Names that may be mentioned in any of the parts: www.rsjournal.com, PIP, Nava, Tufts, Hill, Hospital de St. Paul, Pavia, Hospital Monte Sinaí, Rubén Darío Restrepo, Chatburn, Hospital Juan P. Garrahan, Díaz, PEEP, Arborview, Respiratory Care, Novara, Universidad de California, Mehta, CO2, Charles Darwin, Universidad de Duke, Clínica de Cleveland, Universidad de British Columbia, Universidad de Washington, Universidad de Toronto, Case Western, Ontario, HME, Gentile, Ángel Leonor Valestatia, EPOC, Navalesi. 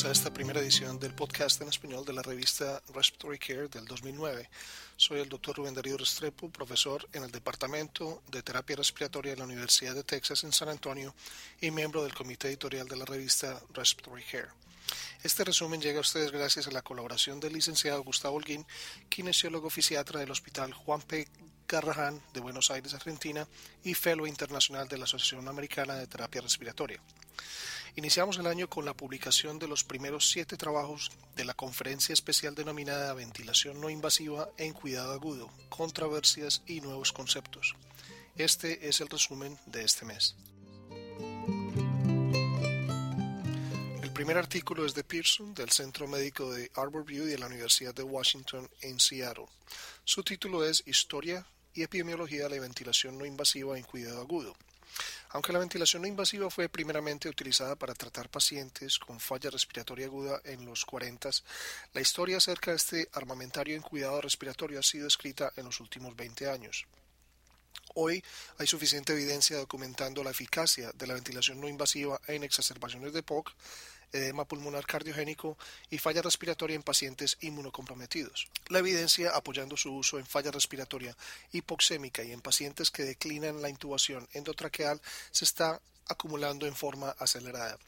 bienvenidos a esta primera edición del podcast en español de la revista Respiratory Care del 2009. Soy el Dr. Rubén Darío Restrepo, profesor en el Departamento de Terapia Respiratoria de la Universidad de Texas en San Antonio y miembro del comité editorial de la revista Respiratory Care. Este resumen llega a ustedes gracias a la colaboración del licenciado Gustavo Olguín, kinesiólogo fisiatra del Hospital Juan P. Garrahan de Buenos Aires, Argentina, y fellow internacional de la Asociación Americana de Terapia Respiratoria. Iniciamos el año con la publicación de los primeros 7 trabajos de la conferencia especial denominada Ventilación no invasiva en cuidado agudo, controversias y nuevos conceptos. Este es el resumen de este mes. El primer artículo es de Pearson, del Centro Médico de Arborview de la Universidad de Washington en Seattle. Su título es Historia y Epidemiología de la Ventilación No Invasiva en Cuidado Agudo. Aunque la ventilación no invasiva fue primeramente utilizada para tratar pacientes con falla respiratoria aguda en los 40s, la historia acerca de este armamentario en cuidado respiratorio ha sido escrita en los últimos 20 años. Hoy hay suficiente evidencia documentando la eficacia de la ventilación no invasiva en exacerbaciones de EPOC, edema pulmonar cardiogénico y falla respiratoria en pacientes inmunocomprometidos. La evidencia apoyando su uso en falla respiratoria hipoxémica y en pacientes que declinan la intubación endotraqueal se está acumulando en forma acelerada.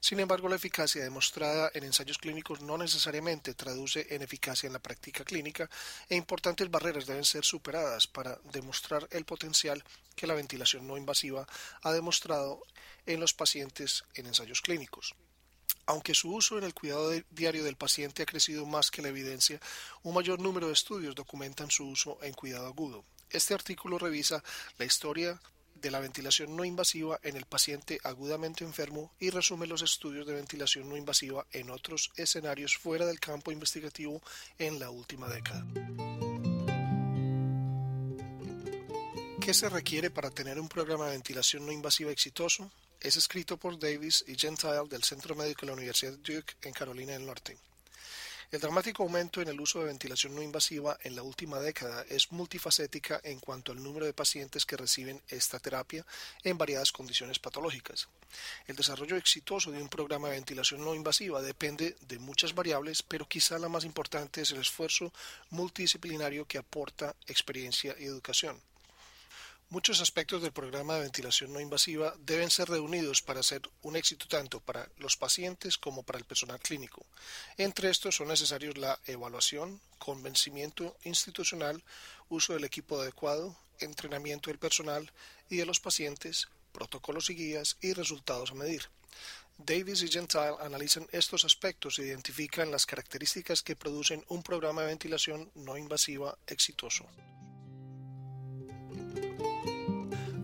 Sin embargo, la eficacia demostrada en ensayos clínicos no necesariamente traduce en eficacia en la práctica clínica e importantes barreras deben ser superadas para demostrar el potencial que la ventilación no invasiva ha demostrado en los pacientes en ensayos clínicos. Aunque su uso en el cuidado diario del paciente ha crecido más que la evidencia, un mayor número de estudios documentan su uso en cuidado agudo. Este artículo revisa la historia de la ventilación no invasiva en el paciente agudamente enfermo y resume los estudios de ventilación no invasiva en otros escenarios fuera del campo investigativo en la última década. ¿Qué se requiere para tener un programa de ventilación no invasiva exitoso? Es escrito por Davis y Gentile del Centro Médico de la Universidad de Duke en Carolina del Norte. El dramático aumento en el uso de ventilación no invasiva en la última década es multifacética en cuanto al número de pacientes que reciben esta terapia en variadas condiciones patológicas. El desarrollo exitoso de un programa de ventilación no invasiva depende de muchas variables, pero quizá la más importante es el esfuerzo multidisciplinario que aporta experiencia y educación. Muchos aspectos del programa de ventilación no invasiva deben ser reunidos para ser un éxito tanto para los pacientes como para el personal clínico. Entre estos son necesarios la evaluación, convencimiento institucional, uso del equipo adecuado, entrenamiento del personal y de los pacientes, protocolos y guías y resultados a medir. Davis y Gentile analizan estos aspectos e identifican las características que producen un programa de ventilación no invasiva exitoso.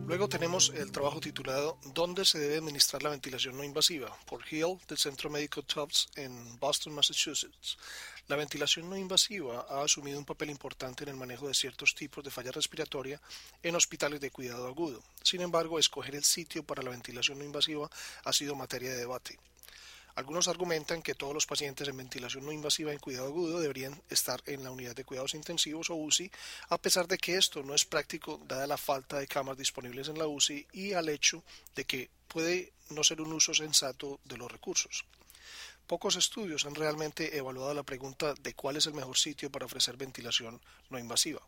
Luego tenemos el trabajo titulado ¿Dónde se debe administrar la ventilación no invasiva? Por Hill, del Centro Médico Tufts en Boston, Massachusetts. La ventilación no invasiva ha asumido un papel importante en el manejo de ciertos tipos de falla respiratoria en hospitales de cuidado agudo. Sin embargo, escoger el sitio para la ventilación no invasiva ha sido materia de debate. Algunos argumentan que todos los pacientes en ventilación no invasiva en cuidado agudo deberían estar en la unidad de cuidados intensivos o UCI, a pesar de que esto no es práctico dada la falta de camas disponibles en la UCI y al hecho de que puede no ser un uso sensato de los recursos. Pocos estudios han realmente evaluado la pregunta de cuál es el mejor sitio para ofrecer ventilación no invasiva.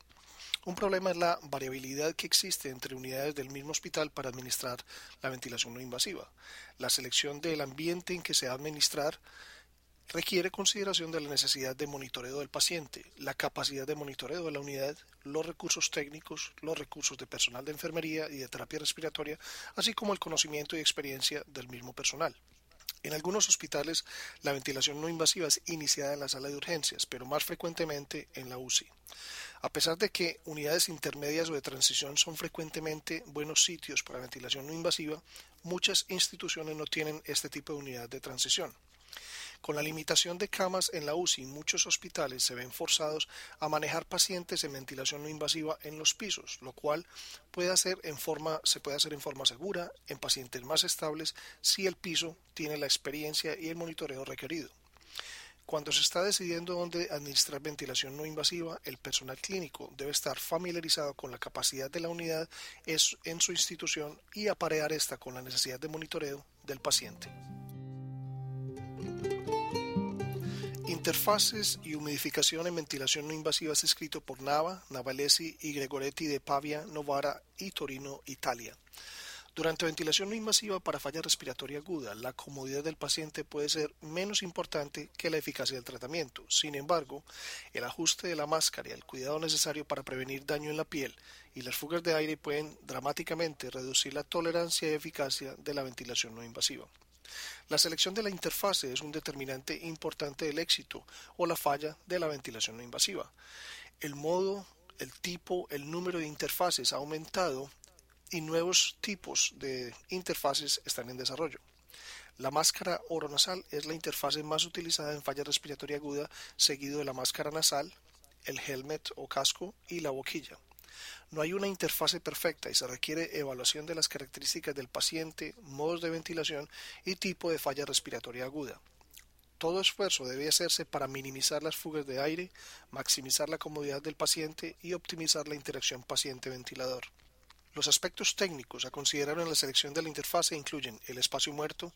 Un problema es la variabilidad que existe entre unidades del mismo hospital para administrar la ventilación no invasiva. La selección del ambiente en que se va a administrar requiere consideración de la necesidad de monitoreo del paciente, la capacidad de monitoreo de la unidad, los recursos técnicos, los recursos de personal de enfermería y de terapia respiratoria, así como el conocimiento y experiencia del mismo personal. En algunos hospitales, la ventilación no invasiva es iniciada en la sala de urgencias, pero más frecuentemente en la UCI. A pesar de que unidades intermedias o de transición son frecuentemente buenos sitios para ventilación no invasiva, muchas instituciones no tienen este tipo de unidad de transición. Con la limitación de camas en la UCI, muchos hospitales se ven forzados a manejar pacientes en ventilación no invasiva en los pisos, lo cual se puede hacer en forma segura en pacientes más estables si el piso tiene la experiencia y el monitoreo requerido. Cuando se está decidiendo dónde administrar ventilación no invasiva, el personal clínico debe estar familiarizado con la capacidad de la unidad en su institución y aparear esta con la necesidad de monitoreo del paciente. Interfaces y humidificación en ventilación no invasiva es escrito por Nava, Navalesi y Gregoretti de Pavia, Novara y Torino, Italia. Durante ventilación no invasiva para falla respiratoria aguda, la comodidad del paciente puede ser menos importante que la eficacia del tratamiento. Sin embargo, el ajuste de la máscara y el cuidado necesario para prevenir daño en la piel y las fugas de aire pueden dramáticamente reducir la tolerancia y eficacia de la ventilación no invasiva. La selección de la interfase es un determinante importante del éxito o la falla de la ventilación no invasiva. El modo, el tipo, el número de interfaces ha aumentado y nuevos tipos de interfaces están en desarrollo. La máscara oronasal es la interfase más utilizada en falla respiratoria aguda, seguido de la máscara nasal, el helmet o casco y la boquilla. No hay una interfase perfecta y se requiere evaluación de las características del paciente, modos de ventilación y tipo de falla respiratoria aguda. Todo esfuerzo debe hacerse para minimizar las fugas de aire, maximizar la comodidad del paciente y optimizar la interacción paciente-ventilador. Los aspectos técnicos a considerar en la selección de la interfase incluyen el espacio muerto,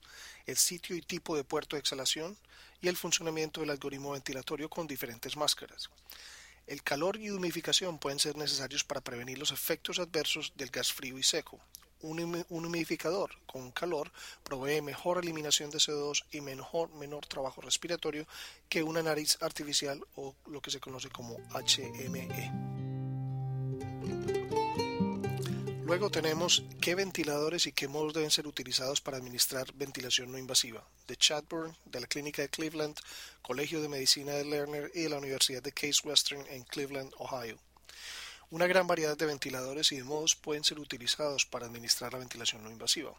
el sitio y tipo de puerto de exhalación y el funcionamiento del algoritmo ventilatorio con diferentes máscaras. El calor y humidificación pueden ser necesarios para prevenir los efectos adversos del gas frío y seco. Un humidificador con calor provee mejor eliminación de CO2 y menor trabajo respiratorio que una nariz artificial o lo que se conoce como HME. Luego tenemos qué ventiladores y qué modos deben ser utilizados para administrar ventilación no invasiva, de Chatburn, de la Clínica de Cleveland, Colegio de Medicina de Lerner y de la Universidad de Case Western en Cleveland, Ohio. Una gran variedad de ventiladores y de modos pueden ser utilizados para administrar la ventilación no invasiva.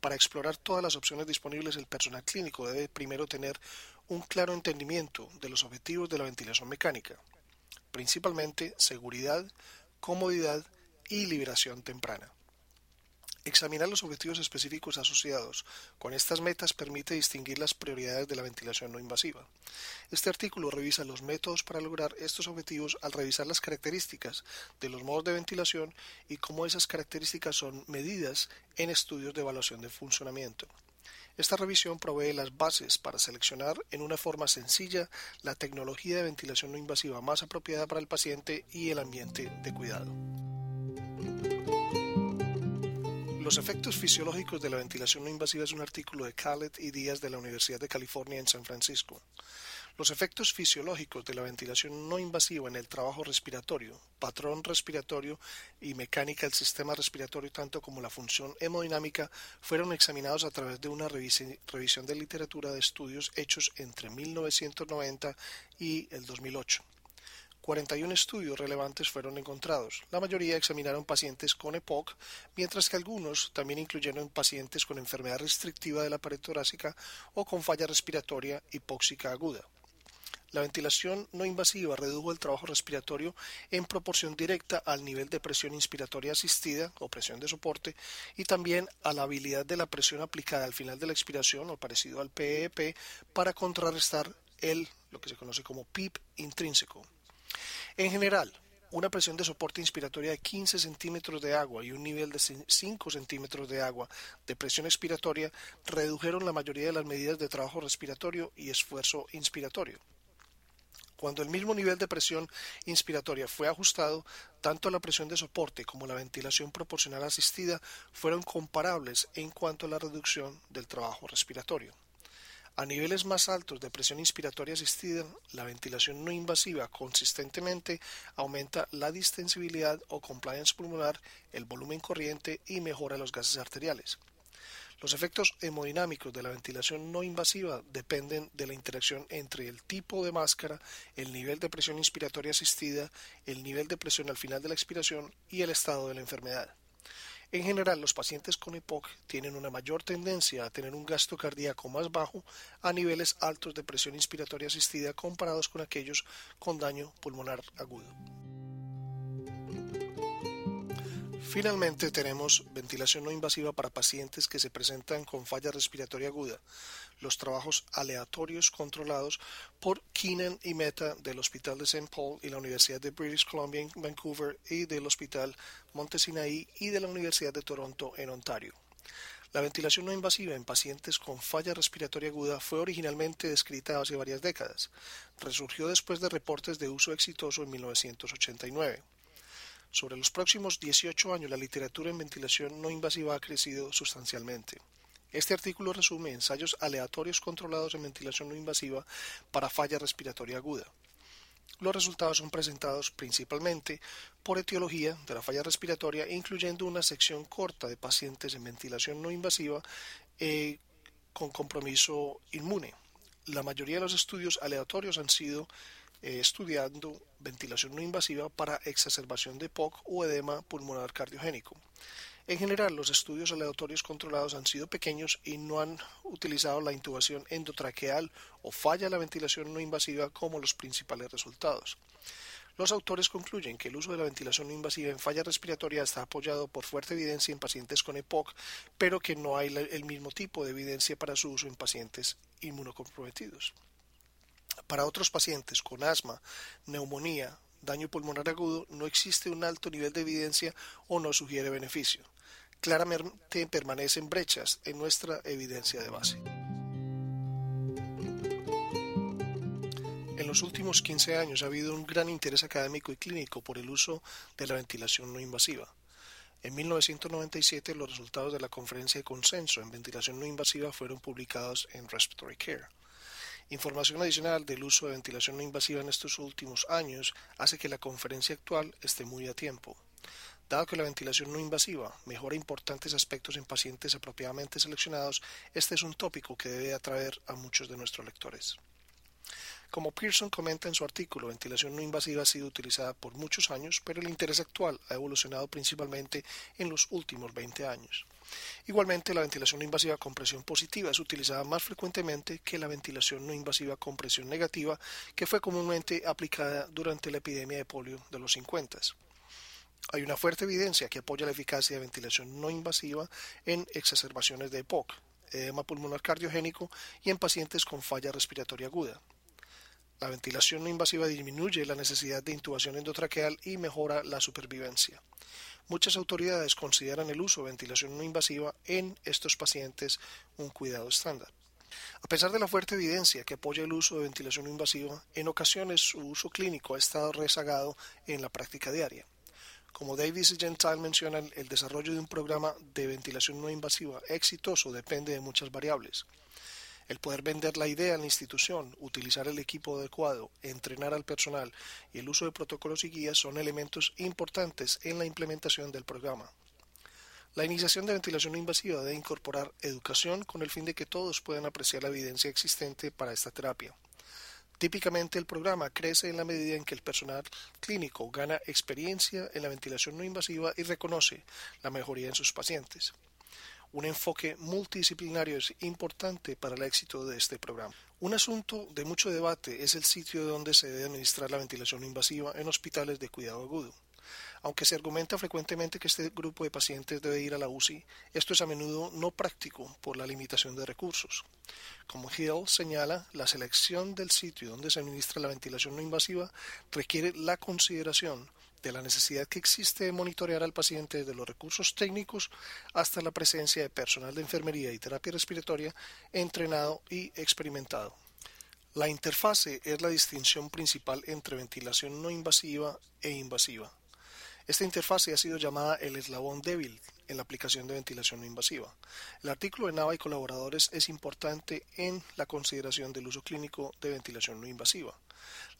Para explorar todas las opciones disponibles, el personal clínico debe primero tener un claro entendimiento de los objetivos de la ventilación mecánica, principalmente seguridad, comodidad y liberación temprana. Examinar los objetivos específicos asociados con estas metas permite distinguir las prioridades de la ventilación no invasiva. Este artículo revisa los métodos para lograr estos objetivos al revisar las características de los modos de ventilación y cómo esas características son medidas en estudios de evaluación de funcionamiento. Esta revisión provee las bases para seleccionar en una forma sencilla la tecnología de ventilación no invasiva más apropiada para el paciente y el ambiente de cuidado. Los efectos fisiológicos de la ventilación no invasiva es un artículo de Khaled y Díaz de la Universidad de California en San Francisco. Los efectos fisiológicos de la ventilación no invasiva en el trabajo respiratorio, patrón respiratorio y mecánica del sistema respiratorio, tanto como la función hemodinámica, fueron examinados a través de una revisión de literatura de estudios hechos entre 1990 y el 2008. 41 estudios relevantes fueron encontrados. La mayoría examinaron pacientes con EPOC, mientras que algunos también incluyeron pacientes con enfermedad restrictiva de la pared torácica o con falla respiratoria hipóxica aguda. La ventilación no invasiva redujo el trabajo respiratorio en proporción directa al nivel de presión inspiratoria asistida o presión de soporte y también a la habilidad de la presión aplicada al final de la expiración o parecido al PEEP para contrarrestar lo que se conoce como PIP intrínseco. En general, una presión de soporte inspiratoria de 15 centímetros de agua y un nivel de 5 centímetros de agua de presión expiratoria redujeron la mayoría de las medidas de trabajo respiratorio y esfuerzo inspiratorio. Cuando el mismo nivel de presión inspiratoria fue ajustado, tanto la presión de soporte como la ventilación proporcional asistida fueron comparables en cuanto a la reducción del trabajo respiratorio. A niveles más altos de presión inspiratoria asistida, la ventilación no invasiva consistentemente aumenta la distensibilidad o compliance pulmonar, el volumen corriente y mejora los gases arteriales. Los efectos hemodinámicos de la ventilación no invasiva dependen de la interacción entre el tipo de máscara, el nivel de presión inspiratoria asistida, el nivel de presión al final de la expiración y el estado de la enfermedad. En general, los pacientes con EPOC tienen una mayor tendencia a tener un gasto cardíaco más bajo a niveles altos de presión inspiratoria asistida comparados con aquellos con daño pulmonar agudo. Finalmente tenemos ventilación no invasiva para pacientes que se presentan con falla respiratoria aguda, los trabajos aleatorios controlados por Keenan y Mehta del Hospital de St. Paul y la Universidad de British Columbia en Vancouver y del Hospital Monte Sinaí y de la Universidad de Toronto en Ontario. La ventilación no invasiva en pacientes con falla respiratoria aguda fue originalmente descrita hace varias décadas. Resurgió después de reportes de uso exitoso en 1989. Sobre los próximos 18 años, la literatura en ventilación no invasiva ha crecido sustancialmente. Este artículo resume ensayos aleatorios controlados en ventilación no invasiva para falla respiratoria aguda. Los resultados son presentados principalmente por etiología de la falla respiratoria, incluyendo una sección corta de pacientes en ventilación no invasiva con compromiso inmune. La mayoría de los estudios aleatorios han sido estudiando ventilación no invasiva para exacerbación de EPOC o edema pulmonar cardiogénico. En general, los estudios aleatorios controlados han sido pequeños y no han utilizado la intubación endotraqueal o falla de la ventilación no invasiva como los principales resultados. Los autores concluyen que el uso de la ventilación no invasiva en falla respiratoria está apoyado por fuerte evidencia en pacientes con EPOC, pero que no hay el mismo tipo de evidencia para su uso en pacientes inmunocomprometidos. Para otros pacientes con asma, neumonía, daño pulmonar agudo, no existe un alto nivel de evidencia o no sugiere beneficio. Claramente permanecen brechas en nuestra evidencia de base. En los últimos 15 años ha habido un gran interés académico y clínico por el uso de la ventilación no invasiva. En 1997, los resultados de la Conferencia de Consenso en Ventilación No Invasiva fueron publicados en Respiratory Care. Información adicional del uso de ventilación no invasiva en estos últimos años hace que la conferencia actual esté muy a tiempo. Dado que la ventilación no invasiva mejora importantes aspectos en pacientes apropiadamente seleccionados, este es un tópico que debe atraer a muchos de nuestros lectores. Como Pearson comenta en su artículo, ventilación no invasiva ha sido utilizada por muchos años, pero el interés actual ha evolucionado principalmente en los últimos 20 años. Igualmente, la ventilación no invasiva con presión positiva es utilizada más frecuentemente que la ventilación no invasiva con presión negativa, que fue comúnmente aplicada durante la epidemia de polio de los 50. Hay una fuerte evidencia que apoya la eficacia de ventilación no invasiva en exacerbaciones de EPOC, edema pulmonar cardiogénico y en pacientes con falla respiratoria aguda. La ventilación no invasiva disminuye la necesidad de intubación endotraqueal y mejora la supervivencia. Muchas autoridades consideran el uso de ventilación no invasiva en estos pacientes un cuidado estándar. A pesar de la fuerte evidencia que apoya el uso de ventilación no invasiva, en ocasiones su uso clínico ha estado rezagado en la práctica diaria. Como Davis y Gentile mencionan, el desarrollo de un programa de ventilación no invasiva exitoso depende de muchas variables. El poder vender la idea en la institución, utilizar el equipo adecuado, entrenar al personal y el uso de protocolos y guías son elementos importantes en la implementación del programa. La iniciación de ventilación no invasiva debe incorporar educación con el fin de que todos puedan apreciar la evidencia existente para esta terapia. Típicamente el programa crece en la medida en que el personal clínico gana experiencia en la ventilación no invasiva y reconoce la mejoría en sus pacientes. Un enfoque multidisciplinario es importante para el éxito de este programa. Un asunto de mucho debate es el sitio donde se debe administrar la ventilación no invasiva en hospitales de cuidado agudo. Aunque se argumenta frecuentemente que este grupo de pacientes debe ir a la UCI, esto es a menudo no práctico por la limitación de recursos. Como Hill señala, la selección del sitio donde se administra la ventilación no invasiva requiere la consideración de la necesidad que existe de monitorear al paciente desde los recursos técnicos hasta la presencia de personal de enfermería y terapia respiratoria entrenado y experimentado. La interfase es la distinción principal entre ventilación no invasiva e invasiva. Esta interfase ha sido llamada el eslabón débil en la aplicación de ventilación no invasiva. El artículo de Nava y colaboradores es importante en la consideración del uso clínico de ventilación no invasiva.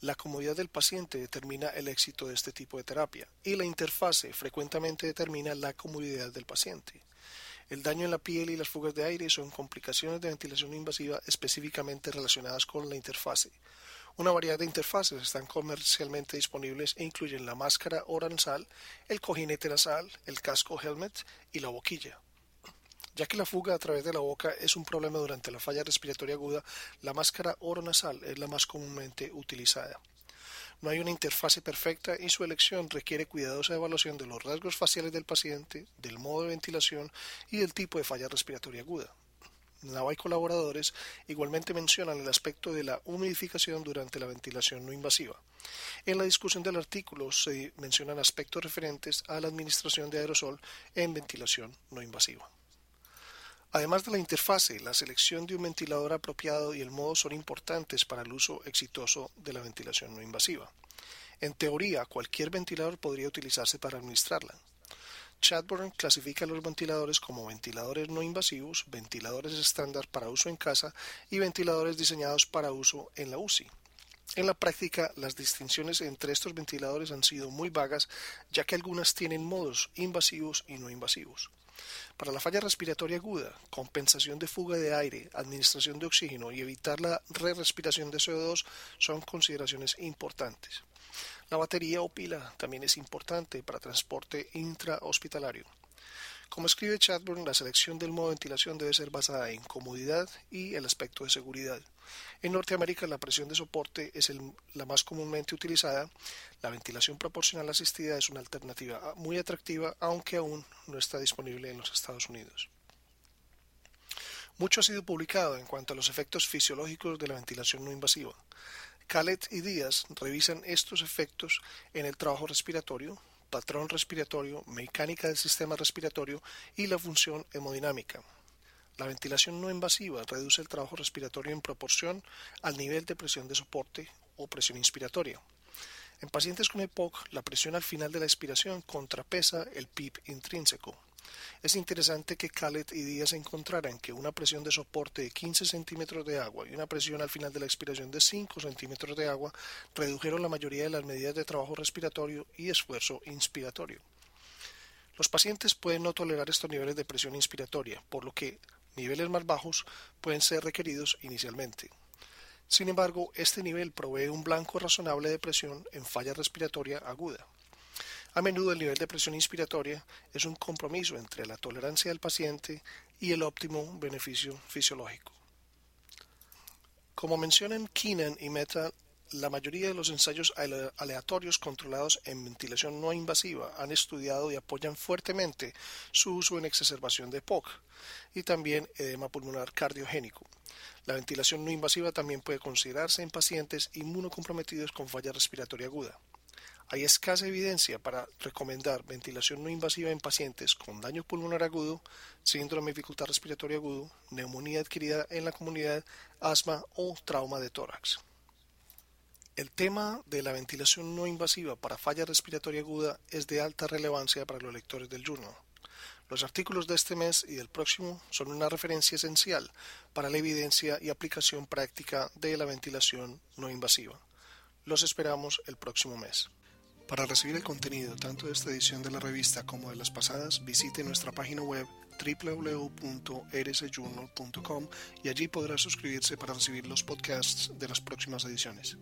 La comodidad del paciente determina el éxito de este tipo de terapia y la interfase frecuentemente determina la comodidad del paciente. El daño en la piel y las fugas de aire son complicaciones de ventilación no invasiva específicamente relacionadas con la interfase. Una variedad de interfaces están comercialmente disponibles e incluyen la máscara oral-nasal, el cojinete nasal, el casco helmet y la boquilla. Ya que la fuga a través de la boca es un problema durante la falla respiratoria aguda, la máscara oronasal es la más comúnmente utilizada. No hay una interfase perfecta y su elección requiere cuidadosa evaluación de los rasgos faciales del paciente, del modo de ventilación y del tipo de falla respiratoria aguda. Nava y colaboradores igualmente mencionan el aspecto de la humidificación durante la ventilación no invasiva. En la discusión del artículo se mencionan aspectos referentes a la administración de aerosol en ventilación no invasiva. Además de la interfase, la selección de un ventilador apropiado y el modo son importantes para el uso exitoso de la ventilación no invasiva. En teoría, cualquier ventilador podría utilizarse para administrarla. Chatburn clasifica los ventiladores como ventiladores no invasivos, ventiladores estándar para uso en casa y ventiladores diseñados para uso en la UCI. En la práctica, las distinciones entre estos ventiladores han sido muy vagas, ya que algunas tienen modos invasivos y no invasivos. Para la falla respiratoria aguda, compensación de fuga de aire, administración de oxígeno y evitar la re-respiración de CO2 son consideraciones importantes. La batería o pila también es importante para transporte intrahospitalario. Como escribe Chatburn, la selección del modo de ventilación debe ser basada en comodidad y el aspecto de seguridad. En Norteamérica, la presión de soporte es la más comúnmente utilizada. La ventilación proporcional asistida es una alternativa muy atractiva, aunque aún no está disponible en los Estados Unidos. Mucho ha sido publicado en cuanto a los efectos fisiológicos de la ventilación no invasiva. Khaled y Díaz revisan estos efectos en el trabajo respiratorio, patrón respiratorio, mecánica del sistema respiratorio y la función hemodinámica. La ventilación no invasiva reduce el trabajo respiratorio en proporción al nivel de presión de soporte o presión inspiratoria. En pacientes con EPOC, la presión al final de la expiración contrapesa el PIP intrínseco. Es interesante que Kallet y Díaz encontraran que una presión de soporte de 15 centímetros de agua y una presión al final de la expiración de 5 centímetros de agua redujeron la mayoría de las medidas de trabajo respiratorio y esfuerzo inspiratorio. Los pacientes pueden no tolerar estos niveles de presión inspiratoria, por lo que niveles más bajos pueden ser requeridos inicialmente. Sin embargo, este nivel provee un blanco razonable de presión en falla respiratoria aguda. A menudo el nivel de presión inspiratoria es un compromiso entre la tolerancia del paciente y el óptimo beneficio fisiológico. Como mencionan Keenan y Mehta, la mayoría de los ensayos aleatorios controlados en ventilación no invasiva han estudiado y apoyan fuertemente su uso en exacerbación de EPOC y también edema pulmonar cardiogénico. La ventilación no invasiva también puede considerarse en pacientes inmunocomprometidos con falla respiratoria aguda. Hay escasa evidencia para recomendar ventilación no invasiva en pacientes con daño pulmonar agudo, síndrome de dificultad respiratoria agudo, neumonía adquirida en la comunidad, asma o trauma de tórax. El tema de la ventilación no invasiva para falla respiratoria aguda es de alta relevancia para los lectores del journal. Los artículos de este mes y del próximo son una referencia esencial para la evidencia y aplicación práctica de la ventilación no invasiva. Los esperamos el próximo mes. Para recibir el contenido tanto de esta edición de la revista como de las pasadas, visite nuestra página web www.rsjournal.com y allí podrá suscribirse para recibir los podcasts de las próximas ediciones.